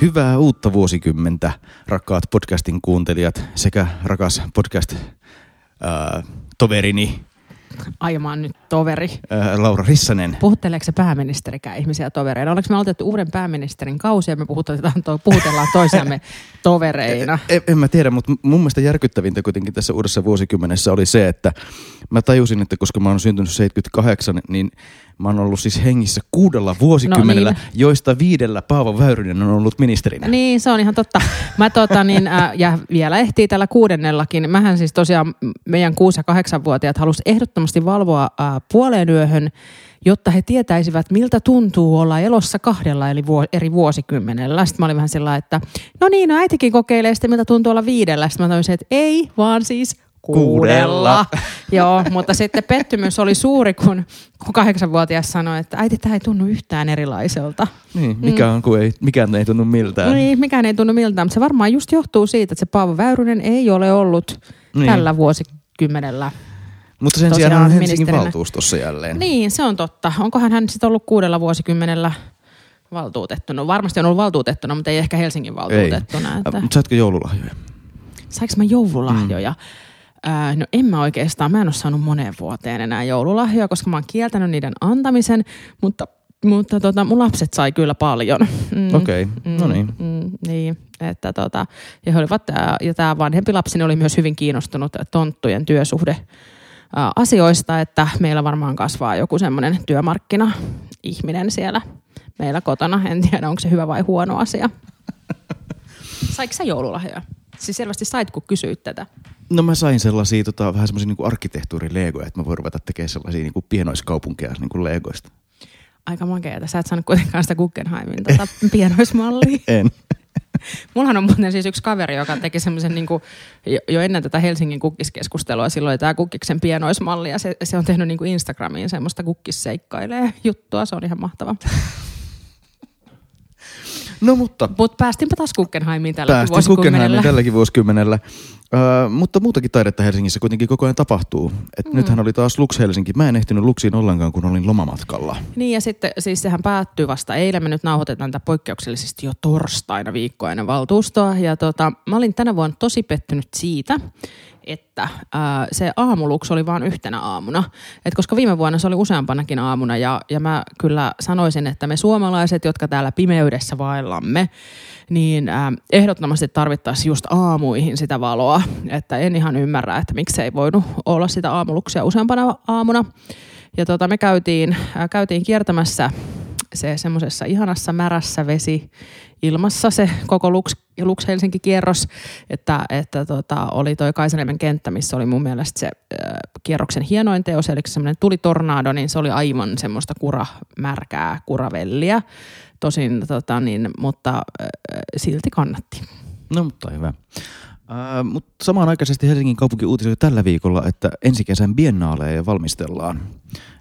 Hyvää uutta vuosikymmentä, rakkaat podcastin kuuntelijat sekä rakas podcast-toverini. Ai, mä oon nyt toveri. Laura Rissanen. Puhutteleeko se pääministerikään ihmisiä tovereina? Ollaanko me aloitettu uuden pääministerin kausi ja me puhutellaan toisiamme tovereina? En mä tiedä, mutta mun mielestä järkyttävintä kuitenkin tässä uudessa vuosikymmenessä oli se, että mä tajusin, että koska mä oon syntynyt 78, niin mä oon ollut siis hengissä 6 vuosikymmenellä, no niin. Joista 5 Paavo Väyrynen on ollut ministerinä. Niin, se on ihan totta. Mä ja vielä ehtii tällä 6. Mähän siis tosiaan meidän 6- ja 8-vuotiaat halusi ehdottomasti valvoa puoleen yöhön, jotta he tietäisivät, miltä tuntuu olla elossa 2 eri vuosikymmenellä. Sitten mä olin vähän sillä, että no niin, äitikin kokeilee sitten, miltä tuntuu olla 5. Sitten mä toisin, että ei, vaan siis 6. Joo, mutta sitten pettymys oli suuri, kun 8-vuotias sanoi, että äiti, tämä ei tunnu yhtään erilaiselta. Niin, mikään ei tunnu miltään. Niin, mikään ei tunnu miltään, mutta se varmaan just johtuu siitä, että se Paavo Väyrynen ei ole ollut tällä vuosikymmenellä. Mutta sen sijaan on Helsingin valtuustossa jälleen. Niin, se on totta. Onkohan hän sitten ollut 6 vuosikymmenellä valtuutettuna? Varmasti on ollut valtuutettuna, mutta ei ehkä Helsingin valtuutettuna. Ei. Mutta saitko joululahjoja? Sainko mä joululahjoja? No en mä oikeastaan, mä en ole saanut moneen vuoteen enää joululahjoja, koska mä oon kieltänyt niiden antamisen, mutta mun lapset sai kyllä paljon. Niin, että ja he olivat, ja tää vanhempi lapseni oli myös hyvin kiinnostunut tonttujen työsuhdeasioista, että meillä varmaan kasvaa joku semmoinen työmarkkina-ihminen siellä meillä kotona. En tiedä, onko se hyvä vai huono asia. Saiko sä joululahjoja? Siis selvästi sait, kun kysyit tätä. No mä sain sellaisia vähän semmoisia niin arkkitehtuurilegoja, että mä voin ruveta tekemään sellaisia niin pienoiskaupunkeja niin legoista. Aika makeata. Sä et saanut kuitenkaan sitä Guggenheimin pienoismallia. En. Mullahan on muuten siis yksi kaveri, joka teki semmoisen niin jo ennen tätä Helsingin kukkiskeskustelua. Silloin oli tää kukkiksen pienoismalli ja se on tehnyt niin Instagramiin semmoista kukkisseikkailee juttua. Se on ihan mahtavaa. No mutta. Mutta päästinpä taas Guggenheimiin tälläkin vuosikymmenellä. Mutta muutakin taidetta Helsingissä kuitenkin koko ajan tapahtuu. Et nythän oli taas Lux Helsinki. Mä en ehtinyt Luxiin ollenkaan, kun olin lomamatkalla. Niin ja sitten siis sehän päättyy vasta eilen. Me nyt nauhoitetaan tätä poikkeuksellisesti jo torstaina viikkoa ennen valtuustoa. Ja mä olin tänä vuonna tosi pettynyt siitä, että se aamuluks oli vaan yhtenä aamuna. Et koska viime vuonna se oli useampanakin aamuna ja mä kyllä sanoisin, että me suomalaiset, jotka täällä pimeydessä vaellamme, niin ehdottomasti tarvittaisiin just aamuihin sitä valoa. Että en ihan ymmärrä, että miksei voinut olla sitä aamuluksia useampana aamuna. Ja me käytiin kiertämässä se semmoisessa ihanassa märässä vesi ilmassa se koko Lux Helsinki kierros, että oli toi Kaisaniemen kenttä, missä oli mun mielestä se kierroksen hienoin teos, eli semmoinen tuli tornado, niin se oli aivan semmoista märkää kuravelliä. Tosin mutta silti kannatti. No mutta hyvä. Mutta samanaikaisesti Helsingin kaupunki uutisoi tällä viikolla, että ensi kesän biennaaleja valmistellaan.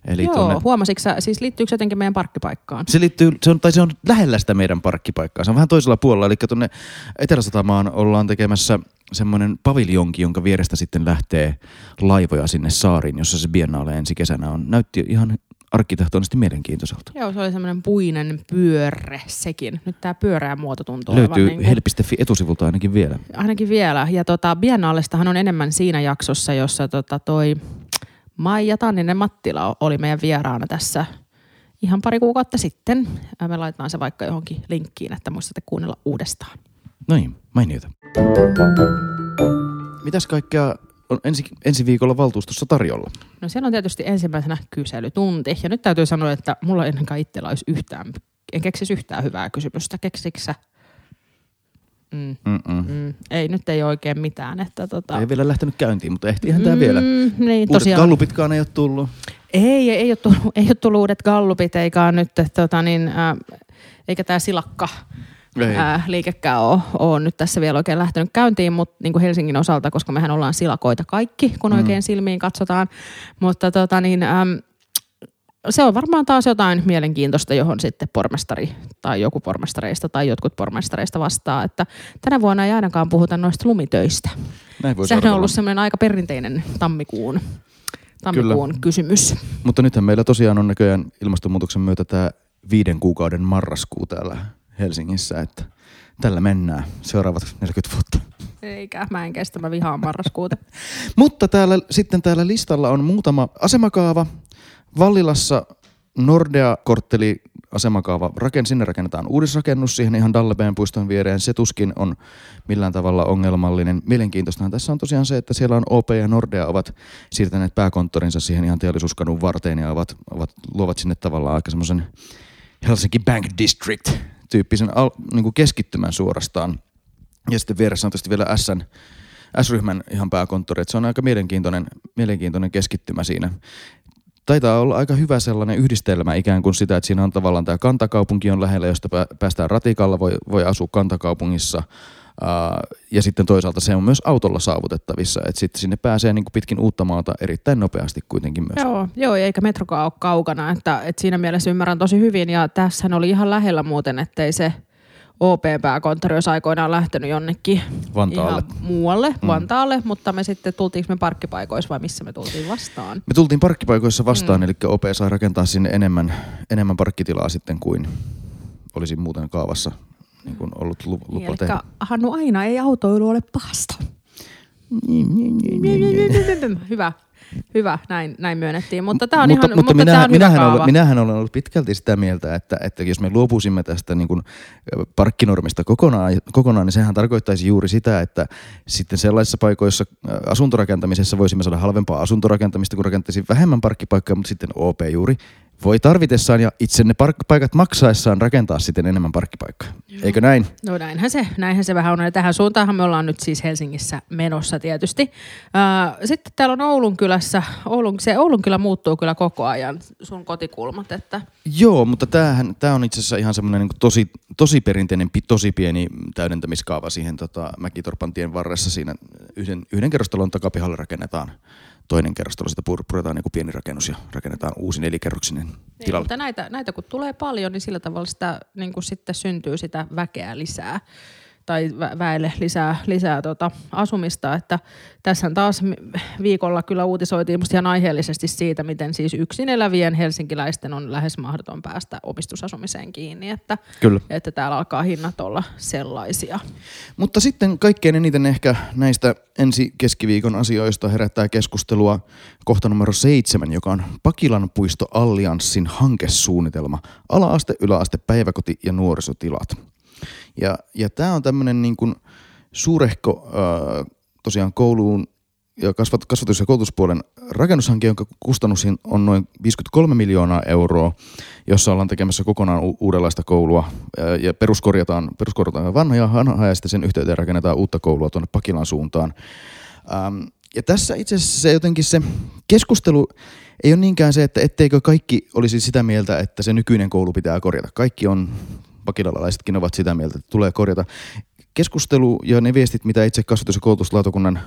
Eli joo, huomasitko sä, siis liittyykö se jotenkin meidän parkkipaikkaan? Se liittyy, se on lähellä sitä meidän parkkipaikkaa, se on vähän toisella puolella, eli tuonne Etelä-Satamaan ollaan tekemässä semmoinen paviljonki, jonka vierestä sitten lähtee laivoja sinne saariin, jossa se biennaale ensi kesänä on. Näytti ihan arkkitehtonisesti mielenkiintoiselta. Joo, se oli semmoinen puinen pyörre sekin. Nyt tää pyöreä muoto tuntuu olevan. Löytyy niin help.fi etusivulta ainakin vielä. Ainakin vielä. Ja Biennaalestahan on enemmän siinä jaksossa, jossa toi Maija Tanninen-Mattila oli meidän vieraana tässä ihan pari kuukautta sitten. Me laitetaan se vaikka johonkin linkkiin, että muistatte kuunnella uudestaan. No niin, mainiota. Mitäs kaikkea on ensi viikolla valtuustossa tarjolla? No siellä on tietysti ensimmäisenä kyselytunti. Ja nyt täytyy sanoa, että mulla ennenkaan itsellä olisi en keksisi yhtään hyvää kysymystä. Keksiksä? Ei, nyt ei oikein mitään. Ei vielä lähtenyt käyntiin, mutta ehtiihän tää vielä. Niin, uudet gallupitkaan ei ole tullut. Ei ole tullut uudet gallupit, eikä nyt eikä tää silakka liikekään on nyt tässä vielä oikein lähtenyt käyntiin, mutta niin kuin Helsingin osalta, koska mehän ollaan silakoita kaikki, kun oikein silmiin katsotaan. Mutta se on varmaan taas jotain mielenkiintoista, johon sitten pormestari tai joku pormestareista tai jotkut pormestareista vastaa, että tänä vuonna ei ainakaan puhuta noista lumitöistä. Sehän on ollut semmoinen aika perinteinen tammikuun kysymys. Mutta nythän meillä tosiaan on näköjään ilmastonmuutoksen myötä tämä 5 kuukauden marraskuu täällä Helsingissä, että tällä mennään seuraavat 40 vuotta. Eikä, mä en kestä, mä vihaan marraskuuta. Mutta täällä listalla on muutama asemakaava. Vallilassa Nordea-kortteli asemakaava. Sinne rakennetaan uudisrakennus siihen ihan Dallebeen puiston viereen. Se tuskin on millään tavalla ongelmallinen. Mielenkiintoistahan tässä on tosiaan se, että siellä on OP ja Nordea ovat siirtäneet pääkonttorinsa siihen ihan Teollisuuskadun varteen ja luovat sinne tavallaan aika semmoisen Helsinki Bank District -tyyppisen niin keskittymän suorastaan. Ja sitten vieressä on tietysti vielä S-ryhmän ihan pääkonttori. Että se on aika mielenkiintoinen keskittymä siinä. Taitaa olla aika hyvä sellainen yhdistelmä ikään kuin sitä, että siinä on tavallaan tämä kantakaupunki on lähellä, josta päästään ratikalla, voi asua kantakaupungissa. Ja sitten toisaalta se on myös autolla saavutettavissa, että sitten sinne pääsee niin kuin pitkin Uutta Maata erittäin nopeasti kuitenkin myös. Joo, eikä metrokaan ole kaukana, että siinä mielessä ymmärrän tosi hyvin, ja tässähän oli ihan lähellä muuten, ettei se OP-pääkonttori olisi aikoinaan lähtenyt jonnekin Vantaalle. Ihan muualle, Vantaalle, mutta me sitten tultiinko me parkkipaikoissa vai missä me tultiin vastaan? Me tultiin parkkipaikoissa vastaan, eli OP sai rakentaa sinne enemmän parkkitilaa sitten kuin olisi muuten kaavassa niin kuin ollut lupa tehdä. Eli Hannu, aina ei autoilu ole pahasta. Hyvä, näin myönnettiin, mutta tämä on ihan mutta minähän olen ollut pitkälti sitä mieltä, että jos me luopuisimme tästä niin kuin parkkinormista kokonaan, niin sehän tarkoittaisi juuri sitä, että sitten sellaisissa paikoissa asuntorakentamisessa voisimme saada halvempaa asuntorakentamista, kun rakentaisiin vähemmän parkkipaikkoja, mutta sitten OP juuri voi tarvitessaan ja itse ne paikat maksaessaan rakentaa sitten enemmän parkkipaikkaa. Eikö näin? No näinhän se vähän on. Ja tähän suuntaanhan me ollaan nyt siis Helsingissä menossa tietysti. Sitten täällä on Oulunkylässä. Se Oulunkylä muuttuu kyllä koko ajan sun kotikulmat. Että. Joo, mutta tää on itse asiassa ihan semmoinen niin tosi perinteinen, tosi pieni täydentämiskaava siihen Mäkitorpan tien varressa. Siinä yhden kerrostalon takapihalle rakennetaan toinen kerrostalo, sitä puretaan niin kuin pieni rakennus ja rakennetaan uusi nelikerroksinen tilalle. Mutta näitä kun tulee paljon, niin sillä tavalla sitä, niin kuin sitten syntyy sitä väkeä lisää tai väelle lisää asumista. Että tässä taas viikolla kyllä uutisoitiin musta ihan aiheellisesti siitä, miten siis yksin elävien helsinkiläisten on lähes mahdoton päästä omistusasumiseen kiinni. Että täällä alkaa hinnat olla sellaisia. Mutta sitten kaikkein eniten ehkä näistä ensi keskiviikon asioista herättää keskustelua kohta numero 7, joka on Pakilan puisto Allianssin hankesuunnitelma. Ala-aste, yläaste, päiväkoti ja nuorisotilat. Ja tämä on tämmöinen niin kuin suurehko tosiaan kouluun ja kasvatus- ja koulutuspuolen rakennushanke, jonka kustannus on noin 53 miljoonaa euroa, jossa ollaan tekemässä kokonaan uudenlaista koulua ja peruskorjataan vanhaa ja sitten sen yhteyteen rakennetaan uutta koulua tuonne Pakilan suuntaan. Ja tässä itse asiassa se keskustelu ei ole niinkään se, että etteikö kaikki olisi sitä mieltä, että se nykyinen koulu pitää korjata. Kaikki on... Pakilalaisetkin ovat sitä mieltä, että tulee korjata. Keskustelu ja ne viestit, mitä itse kasvatus- ja koulutuslautakunnan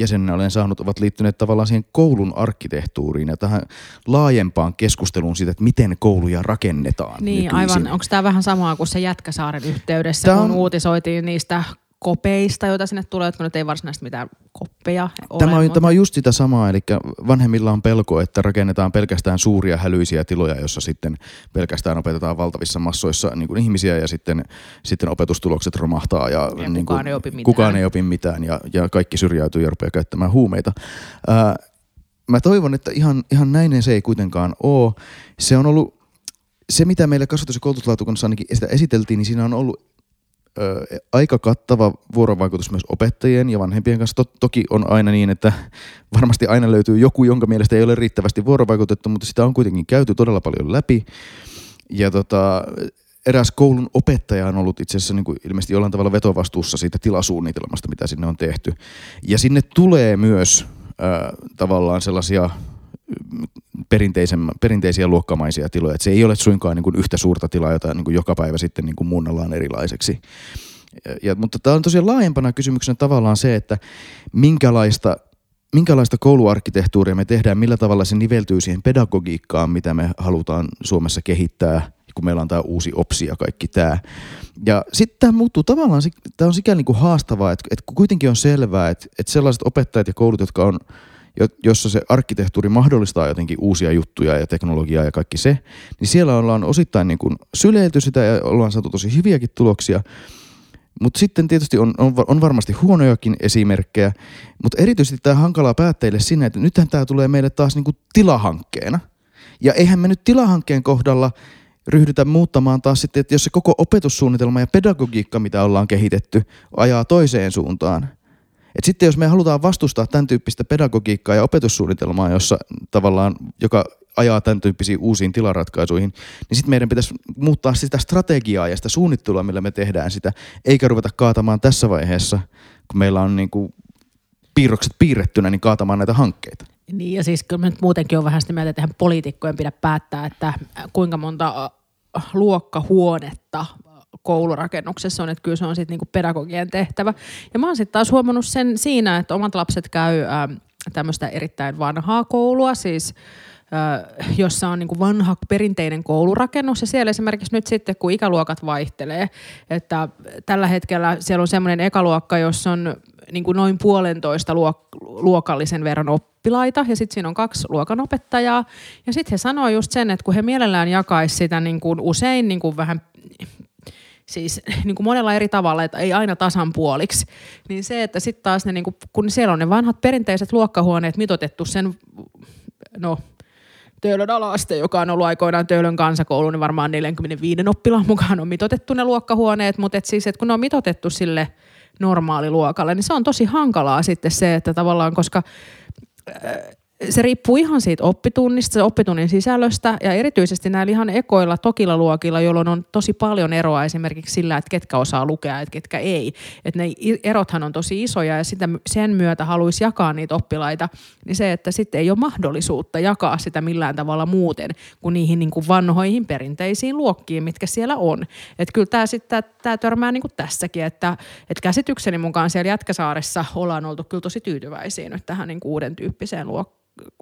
jäsenenä olen saanut, ovat liittyneet tavallaan siihen koulun arkkitehtuuriin ja tähän laajempaan keskusteluun siitä, että miten kouluja rakennetaan. Niin, nykyisin. Aivan. Onko tämä vähän samaa kuin se Jätkäsaaren yhteydessä, kun uutisoitiin niistä kopeista, joita sinne tulee, jotka nyt ei varsinaisesti mitään koppeja ole. Tämä on just sitä samaa, eli vanhemmilla on pelko, että rakennetaan pelkästään suuria hälyisiä tiloja, jossa sitten pelkästään opetetaan valtavissa massoissa niin kuin ihmisiä ja sitten opetustulokset romahtaa ja niin kuin, kukaan ei opi mitään ja kaikki syrjäytyy ja rupeaa käyttämään huumeita. Mä toivon, että ihan näin se ei kuitenkaan ole. Se on ollut, se mitä meillä kasvatus- ja koulutuslautakunnassa ainakin sitä esiteltiin, niin siinä on ollut aika kattava vuorovaikutus myös opettajien ja vanhempien kanssa. Toki on aina niin, että varmasti aina löytyy joku, jonka mielestä ei ole riittävästi vuorovaikutettu, mutta sitä on kuitenkin käyty todella paljon läpi. Ja eräs koulun opettaja on ollut itse asiassa niin kuin ilmeisesti jollain tavalla vetovastuussa siitä tilasuunnitelmasta, mitä sinne on tehty. Ja sinne tulee myös tavallaan sellaisia perinteisiä luokkamaisia tiloja. Et se ei ole suinkaan niin kuin yhtä suurta tilaa, jota niin kuin joka päivä sitten niin kuin muunnellaan erilaiseksi. Mutta tämä on tosiaan laajempana kysymyksenä tavallaan se, että minkälaista kouluarkkitehtuuria me tehdään, millä tavalla se niveltyy siihen pedagogiikkaan, mitä me halutaan Suomessa kehittää, kun meillä on tämä uusi OPS ja kaikki tämä. Ja sitten tämä muuttuu tavallaan, tämä on sikäli niin kuin haastavaa, että kuitenkin on selvää, että sellaiset opettajat ja koulut, jotka on jossa se arkkitehtuuri mahdollistaa jotenkin uusia juttuja ja teknologiaa ja kaikki se, niin siellä ollaan osittain niin kuin syleilty sitä ja ollaan saatu tosi hyviäkin tuloksia. Mutta sitten tietysti on varmasti huonojakin esimerkkejä, mutta erityisesti tämä hankalaa päättäjille sinne, että nythän tämä tulee meille taas niinku tilahankkeena. Ja eihän me nyt tilahankkeen kohdalla ryhdytä muuttamaan taas sitten, että jos se koko opetussuunnitelma ja pedagogiikka, mitä ollaan kehitetty, ajaa toiseen suuntaan. Et sitten jos me halutaan vastustaa tämän tyyppistä pedagogiikkaa ja opetussuunnitelmaa, jossa tavallaan, joka ajaa tämän tyyppisiin uusiin tilaratkaisuihin, niin sitten meidän pitäisi muuttaa sitä strategiaa ja sitä suunnittelua, millä me tehdään sitä, eikä ruveta kaatamaan tässä vaiheessa, kun meillä on niin kuin piirrokset piirrettynä, niin kaatamaan näitä hankkeita. Niin ja siis kyllä me nyt muutenkin on vähän sitä mieltä, että eihän poliitikkojen pidä päättää, että kuinka monta luokkahuonetta koulurakennuksessa on, että kyllä se on sitten niinku pedagogien tehtävä. Ja mä oon sitten taas huomannut sen siinä, että omat lapset käy tämmöistä erittäin vanhaa koulua, siis jossa on niinku vanha perinteinen koulurakennus ja siellä esimerkiksi nyt sitten, kun ikäluokat vaihtelee, että tällä hetkellä siellä on semmoinen ekaluokka, jossa on niinku noin 1,5 luokallisen verran oppilaita ja sitten siinä on 2 luokanopettajaa ja sitten he sanoo just sen, että kun he mielellään jakaisi sitä niinku usein niinku vähän siis niin kuin monella eri tavalla, että ei aina tasan puoliksi, niin se, että sitten taas ne, niin kuin, kun siellä on ne vanhat perinteiset luokkahuoneet mitotettu sen, no Töölön ala-aste, joka on ollut aikoinaan Töölön kansakoulu, niin varmaan 45 oppilaan mukaan on mitotettu ne luokkahuoneet, mutta et siis, että kun ne on mitotettu sille normaaliluokalle, niin se on tosi hankalaa sitten se, että tavallaan, koska se riippuu ihan siitä oppitunnista, oppitunnin sisällöstä ja erityisesti näillä ihan ekoilla tokilla luokilla, jolloin on tosi paljon eroa esimerkiksi sillä, että ketkä osaa lukea ja ketkä ei. Että ne erothan on tosi isoja ja sitä, sen myötä haluaisi jakaa niitä oppilaita, niin se, että sitten ei ole mahdollisuutta jakaa sitä millään tavalla muuten kuin niihin niin kuin vanhoihin perinteisiin luokkiin, mitkä siellä on. Että kyllä tämä törmää niin kuin tässäkin, että käsitykseni mukaan siellä Jätkäsaaressa ollaan oltu kyllä tosi tyytyväisiä nyt tähän niin kuin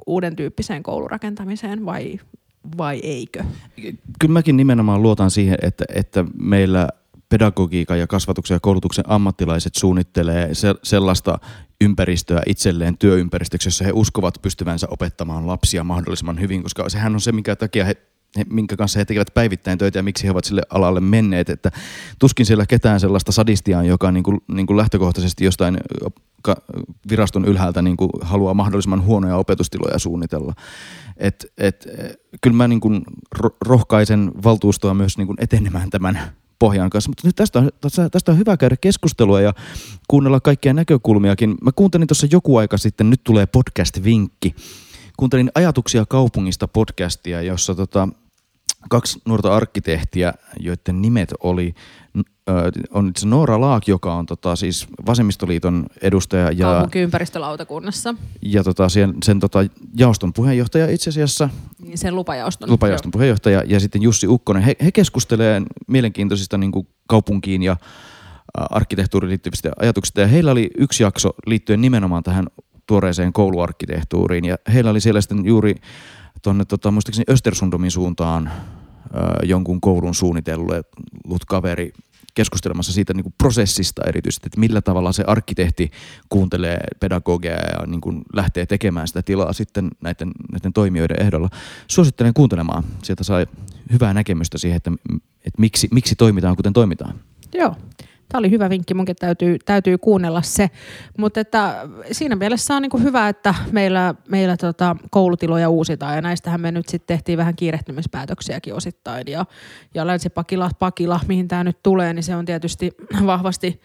uuden tyyppiseen koulurakentamiseen vai eikö? Kyllä mäkin nimenomaan luotan siihen, että meillä pedagogiikan ja kasvatuksen ja koulutuksen ammattilaiset suunnittelee sellaista ympäristöä itselleen työympäristöksi, jossa he uskovat pystyvänsä opettamaan lapsia mahdollisimman hyvin, koska sehän on se, minkä takia minkä kanssa he tekevät päivittäin töitä ja miksi he ovat sille alalle menneet, että tuskin siellä ketään sellaista sadistia, joka niin kuin lähtökohtaisesti jostain viraston ylhäältä niin kuin haluaa mahdollisimman huonoja opetustiloja suunnitella. Kyllä mä niin kuin rohkaisen valtuustoa myös niin kuin etenemään tämän pohjan kanssa, mutta nyt tästä on hyvä käydä keskustelua ja kuunnella kaikkia näkökulmiakin. Mä kuuntelin tuossa joku aika sitten, nyt tulee podcast-vinkki. Kuuntelin Ajatuksia kaupungista podcastia, jossa 2 nuorta arkkitehtiä, joiden nimet on itse Noora Laak, joka on siis Vasemmistoliiton edustaja ja kaupunkiympäristölautakunnassa. Ja sen jaoston puheenjohtaja itse asiassa. Niin sen lupajaoston puheenjohtaja ja sitten Jussi Ukkonen. He keskustelee mielenkiintoisista niin kuin kaupunkiin ja arkkitehtuuriin liittyvistä ajatuksista ja heillä oli yksi jakso liittyen nimenomaan tähän tuoreeseen kouluarkkitehtuuriin ja heillä oli siellä sitten juuri tuonne muistaakseni Östersundomin suuntaan jonkun koulun suunnitellut kaveri keskustelemassa siitä niin kuin prosessista erityisesti, että millä tavalla se arkkitehti kuuntelee pedagogia ja niin kuin lähtee tekemään sitä tilaa sitten näiden toimijoiden ehdolla. Suosittelen kuuntelemaan. Sieltä sai hyvää näkemystä siihen, että miksi toimitaan kuten toimitaan. Joo. Tämä oli hyvä vinkki, munkin täytyy kuunnella se, mutta että siinä mielessä on niin kuin hyvä, että meillä koulutiloja uusitaan ja näistähän me nyt sitten tehtiin vähän kiirehtymispäätöksiäkin osittain ja Länsi-Pakila, mihin tämä nyt tulee, niin se on tietysti vahvasti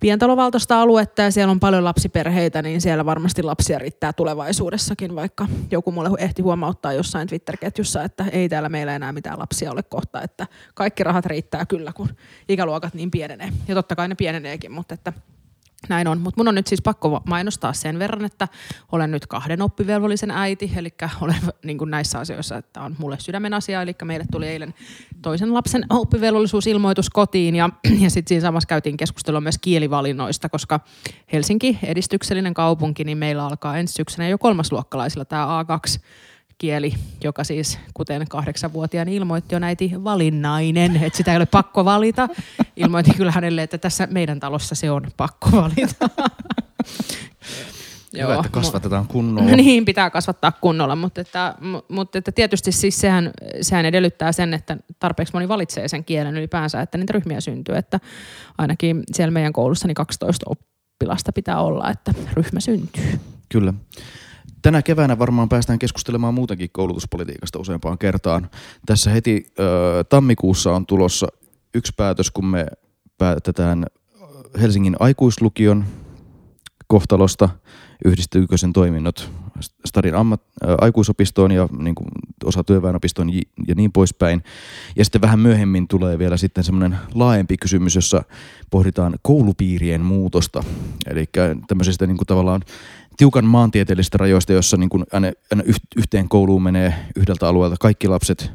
pientalovaltaista aluetta ja siellä on paljon lapsiperheitä, niin siellä varmasti lapsia riittää tulevaisuudessakin, vaikka joku mulle ehti huomauttaa jossain Twitter-ketjussa, että ei täällä meillä enää mitään lapsia ole kohta, että kaikki rahat riittää kyllä, kun ikäluokat niin pienenee. Ja totta kai ne pieneneekin, mutta että näin on. Mutta mun on nyt siis pakko mainostaa sen verran, että olen nyt 2 oppivelvollisen äiti, eli olen niin kuin näissä asioissa, että on mulle sydämen asia, eli meille tuli eilen toisen lapsen oppivelvollisuusilmoitus kotiin, ja sitten siinä samassa käytiin keskustelua myös kielivalinnoista, koska Helsinki, edistyksellinen kaupunki, niin meillä alkaa ensi syksynä jo 3. luokkalaisilla tämä A2 kieli, joka siis, kuten 8-vuotiaana ilmoitti, on äiti valinnainen, että sitä ei ole pakko valita. Ilmoitin kyllä hänelle, että tässä meidän talossa se on pakko valita. Joo. Hyvä, että kasvatetaan kunnolla. Niin, pitää kasvattaa kunnolla, mutta että tietysti siis sehän edellyttää sen, että tarpeeksi moni valitsee sen kielen ylipäänsä, että niitä ryhmiä syntyy. Että ainakin siellä meidän koulussa niin 12 oppilasta pitää olla, että ryhmä syntyy. Kyllä. Tänä keväänä varmaan päästään keskustelemaan muutenkin koulutuspolitiikasta useampaan kertaan. Tässä heti tammikuussa on tulossa yksi päätös, kun me päätetään Helsingin aikuislukion kohtalosta, yhdistyykö sen toiminnot Starin aikuisopistoon ja niin kuin osa työväenopistoon ja niin poispäin. Ja sitten vähän myöhemmin tulee vielä sitten semmoinen laajempi kysymys, jossa pohditaan koulupiirien muutosta. Eli tämmöisistä niin kuin tavallaan tiukan maantieteellisistä rajoista, jossa niin kuin aina yhteen kouluun menee yhdeltä alueelta kaikki lapset,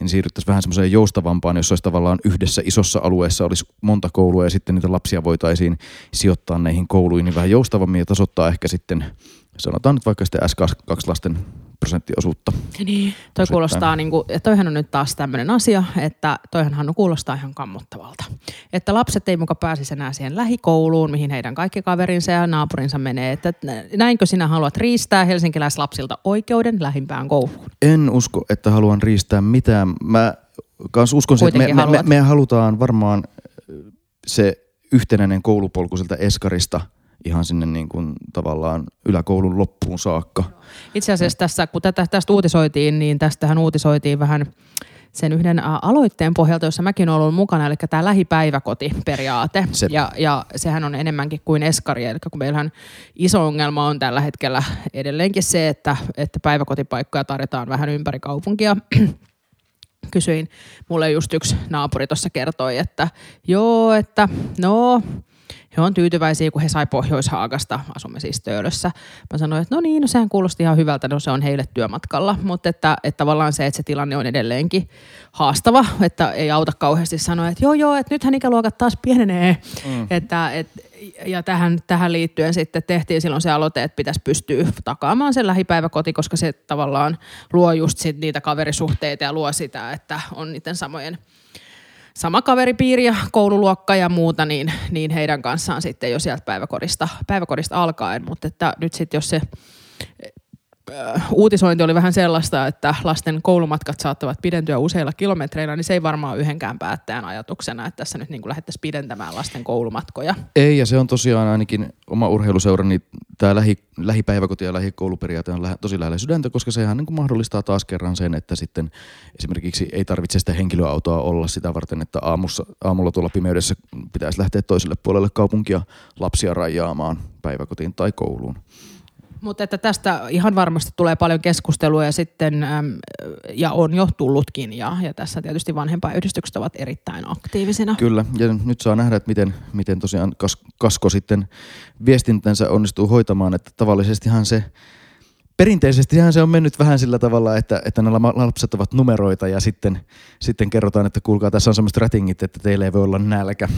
niin siirryttäisiin vähän semmoiseen joustavampaan, jossa olisi tavallaan yhdessä isossa alueessa olisi monta koulua ja sitten niitä lapsia voitaisiin sijoittaa näihin kouluihin niin vähän joustavammin ja tasoittaa ehkä sitten, sanotaan nyt vaikka sitten S2-lasten prosenttiosuutta. Niin, toi kuulostaa niin kuin, ja toihan on nyt taas tämmöinen asia, että toihan kuulostaa ihan kammottavalta. Että lapset ei muka pääsisi enää siihen lähikouluun, mihin heidän kaikki kaverinsa ja naapurinsa menee. Että näinkö sinä haluat riistää helsinkiläislapsilta oikeuden lähimpään kouluun? En usko, että haluan riistää mitään. Mä kans uskon, kuitenkin että me halutaan varmaan se yhtenäinen koulupolku sieltä eskarista ihan sinne niin kuin tavallaan yläkoulun loppuun saakka. Itse asiassa tässä, kun tästä uutisoitiin, niin tästähän uutisoitiin vähän sen yhden aloitteen pohjalta, jossa mäkin olen ollut mukana, eli tämä lähipäiväkotiperiaate. Ja sehän on enemmänkin kuin eskari, eli kun meillähän iso ongelma on tällä hetkellä edelleenkin se, että päiväkotipaikkoja tarjotaan vähän ympäri kaupunkia. Kysyin, mulle just yksi naapuri tuossa kertoi, että joo, että no... He on tyytyväisiä, kun he sai Pohjois-Haagasta, asumme siis Töölössä. Mä sanoin, että no niin, no sehän kuulosti ihan hyvältä, no se on heille työmatkalla. Mutta että tavallaan se, että se tilanne on edelleenkin haastava, että ei auta kauheasti sanoa, että joo, että nythän ikäluokat taas pienenee. Mm. Ja tähän liittyen sitten tehtiin silloin se aloite, että pitäisi pystyä takaamaan sen lähipäiväkoti, koska se tavallaan luo just sit niitä kaverisuhteita ja luo sitä, että on niiden sama kaveripiiri ja koululuokka ja muuta, niin heidän kanssaan sitten jo sieltä päiväkodista alkaen. Mutta että nyt sitten jos se uutisointi oli vähän sellaista, että lasten koulumatkat saattavat pidentyä useilla kilometreillä, niin se ei varmaan yhdenkään päättäjän ajatuksena, että tässä nyt niin kuin lähdettäisiin pidentämään lasten koulumatkoja. Ei, ja se on tosiaan ainakin oma urheiluseurani, niin tämä lähipäiväkoti ja lähikouluperiaate on tosi lähellä sydäntä, koska sehän niin kuin mahdollistaa taas kerran sen, että sitten esimerkiksi ei tarvitse sitä henkilöautoa olla sitä varten, että aamulla tuolla pimeydessä pitäisi lähteä toiselle puolelle kaupunkia lapsia rajaamaan päiväkotiin tai kouluun. Mutta että tästä ihan varmasti tulee paljon keskustelua ja sitten, ja on jo tullutkin, ja tässä tietysti vanhempainyhdistykset ovat erittäin aktiivisina. Kyllä, ja nyt saa nähdä, että miten tosiaan Kasko sitten viestintänsä onnistuu hoitamaan, että perinteisestihan se on mennyt vähän sillä tavalla, että nämä lapset ovat numeroita ja sitten kerrotaan, että kuulkaa, tässä on semmoiset rätingit, että teillä ei voi olla nälkä.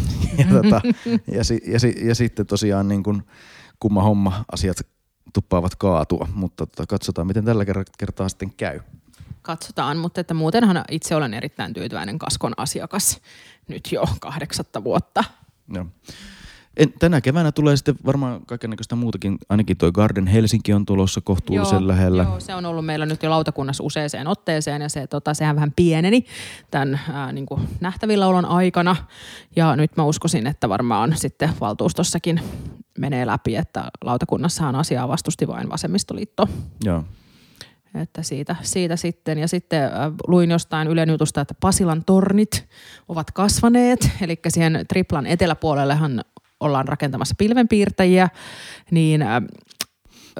Ja sitten tosiaan niin kuin kumma homma asiat tuppaavat kaatua, mutta katsotaan, miten tällä kertaa sitten käy. Katsotaan, mutta että muutenhan itse olen erittäin tyytyväinen Kaskon asiakas nyt jo 8 vuotta. No. Tänä keväänä tulee sitten varmaan kaikennäköistä muutakin, ainakin toi Garden Helsinki on tulossa kohtuullisen lähellä. Joo, se on ollut meillä nyt jo lautakunnassa useaseen otteeseen ja se, sehän vähän pieneni tämän niin kuin nähtävillä olon aikana. Ja nyt mä uskoisin, että varmaan sitten valtuustossakin menee läpi, että lautakunnassahan asiaa vastusti vain vasemmistoliitto. Joo. Että siitä sitten. Ja sitten luin jostain Ylen jutusta, että Pasilan tornit ovat kasvaneet, eli siihen Triplan eteläpuolellehan ollaan rakentamassa pilvenpiirtäjiä, niin...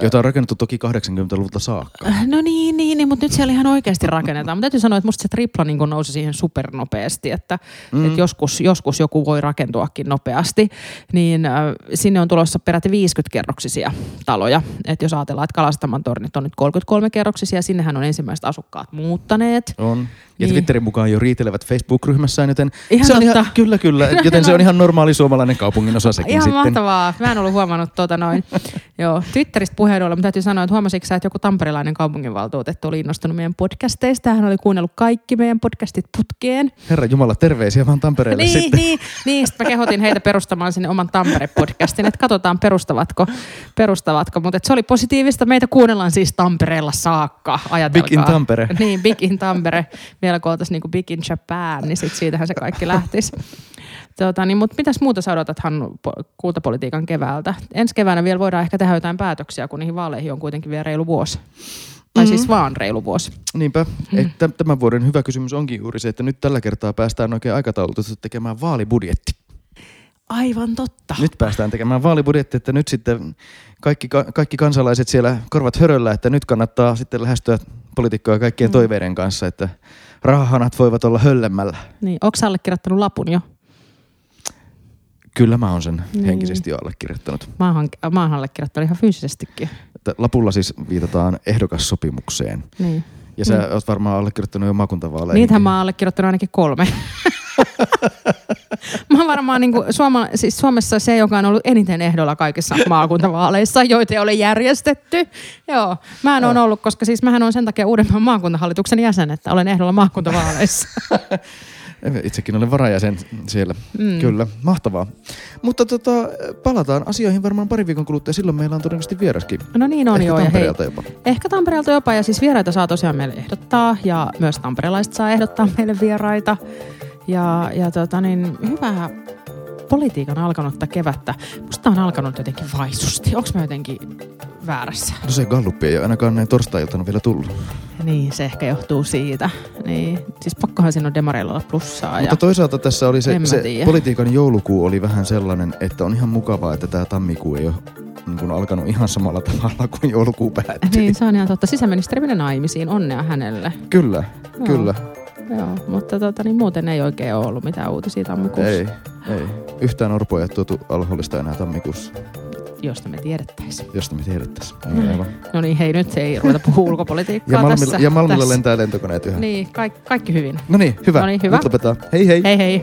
Jota on rakennettu toki 80-luvulta saakka. No niin, mutta nyt siellä ihan oikeasti rakennetaan. Mutta täytyy sanoa, että musta se Tripla niin nousi siihen supernopeasti, että et joskus joku voi rakentuakin nopeasti. Niin sinne on tulossa peräti 50-kerroksisia taloja. Että jos ajatellaan, että Kalastajantornit on nyt 33-kerroksisia, sinnehän on ensimmäiset asukkaat muuttaneet. On. Ja niin. Twitterin mukaan jo riitelevät Facebook-ryhmässään, joten ihan se on ihan, kyllä, joten se on ihan normaali suomalainen kaupungin osa sekin ihan sitten. Ihan mahtavaa. Mä en ollut huomannut Twitteristä puheenjohtajalla, mutta täytyy sanoa, että huomasitko sä, että joku tamperelainen kaupunginvaltuutettu oli innostunut meidän podcasteista. Hän oli kuunnellut kaikki meidän podcastit putkeen. Herra Jumala, terveisiä vaan Tampereelle niin, sitten. Niin. Sitten mä kehotin heitä perustamaan sinne oman Tampere-podcastin, että katsotaan perustavatko. Mutta se oli positiivista. Meitä kuunnellaan siis Tampereella saakka. Ajatelkaa. Big in Tampere. Niin, Big in Tampere. Vielä kun oltaisiin niin kuin Big in Japan, niin sit siitähän se kaikki lähtisi. Mutta mitäs muuta sä odotat, Hannu, kultapolitiikan keväältä? Ensi keväänä vielä voidaan ehkä tehdä jotain päätöksiä, kun niihin vaaleihin on kuitenkin vielä reilu vuosi. Tai siis vaan reilu vuosi. Niinpä. Tämän vuoden hyvä kysymys onkin juuri se, että nyt tällä kertaa päästään oikein aikataulutusta tekemään vaalibudjetti. Aivan totta. Nyt päästään tekemään vaalibudjetti, että nyt sitten kaikki kansalaiset siellä korvat höröllä, että nyt kannattaa sitten lähestyä poliitikkoja kaikkien toiveiden kanssa, että rahahanat voivat olla höllemmällä. Niin, ootko sä allekirjoittanut lapun jo? Kyllä mä oon sen henkisesti jo allekirjoittanut. Mä oon allekirjoittanut ihan fyysisestikin. Lapulla siis viitataan ehdokassopimukseen. Niin. Ja sä oot varmaan allekirjoittanut jo maakuntavaaleja. Niitähän mä oon allekirjoittanut ainakin 3. Mä oon varmaan niin kuin Suomessa se, joka on ollut eniten ehdolla kaikissa maakuntavaaleissa, joita ei ole järjestetty. Joo, mä en ole ollut, koska siis mähän on sen takia Uudenmaan maakuntahallituksen jäsen, että olen ehdolla maakuntavaaleissa. Itsekin olen varajäsen siellä. Kyllä, mahtavaa. Mutta palataan asioihin varmaan parin viikon kuluttua ja silloin meillä on todennäköisesti vieraskin. No niin on jo. Ehkä Tampereelta jopa. Ehkä Tampereelta jopa ja siis vieraita saa tosiaan meille ehdottaa ja myös tamperelaiset saa ehdottaa meille vieraita. Ja hyvää politiikan alkanutta kevättä. Musta on alkanut jotenkin vaisusti. Onko mä jotenkin väärässä? No se galluppi ei ole ainakaan näin torstai-iltana vielä tullut. Niin, se ehkä johtuu siitä. Niin, siis pakkohan siinä on demareilla olla plussaa. Mutta toisaalta tässä oli se politiikan joulukuu oli vähän sellainen, että on ihan mukavaa, että tämä tammikuu ei ole niin alkanut ihan samalla tavalla kuin joulukuu päättyi. Niin, se on ihan totta. Sisäministeri meni naimisiin. Onnea hänelle. Kyllä, joo. Kyllä. Joo, mutta muuten ei oikein ole ollut mitään uutisia tammikuussa. Ei. Yhtään orpoja ei tuotu alkoholista enää tammikuussa. Josta me tiedettäisiin. No niin, hei, nyt ei ruveta puhua ulkopolitiikkaa tässä. Ja Malmilla tässä. Lentää lentokoneet yhä. Niin, kaikki hyvin. No niin, hyvä. Nyt lopetaan. Hei hei. Hei hei.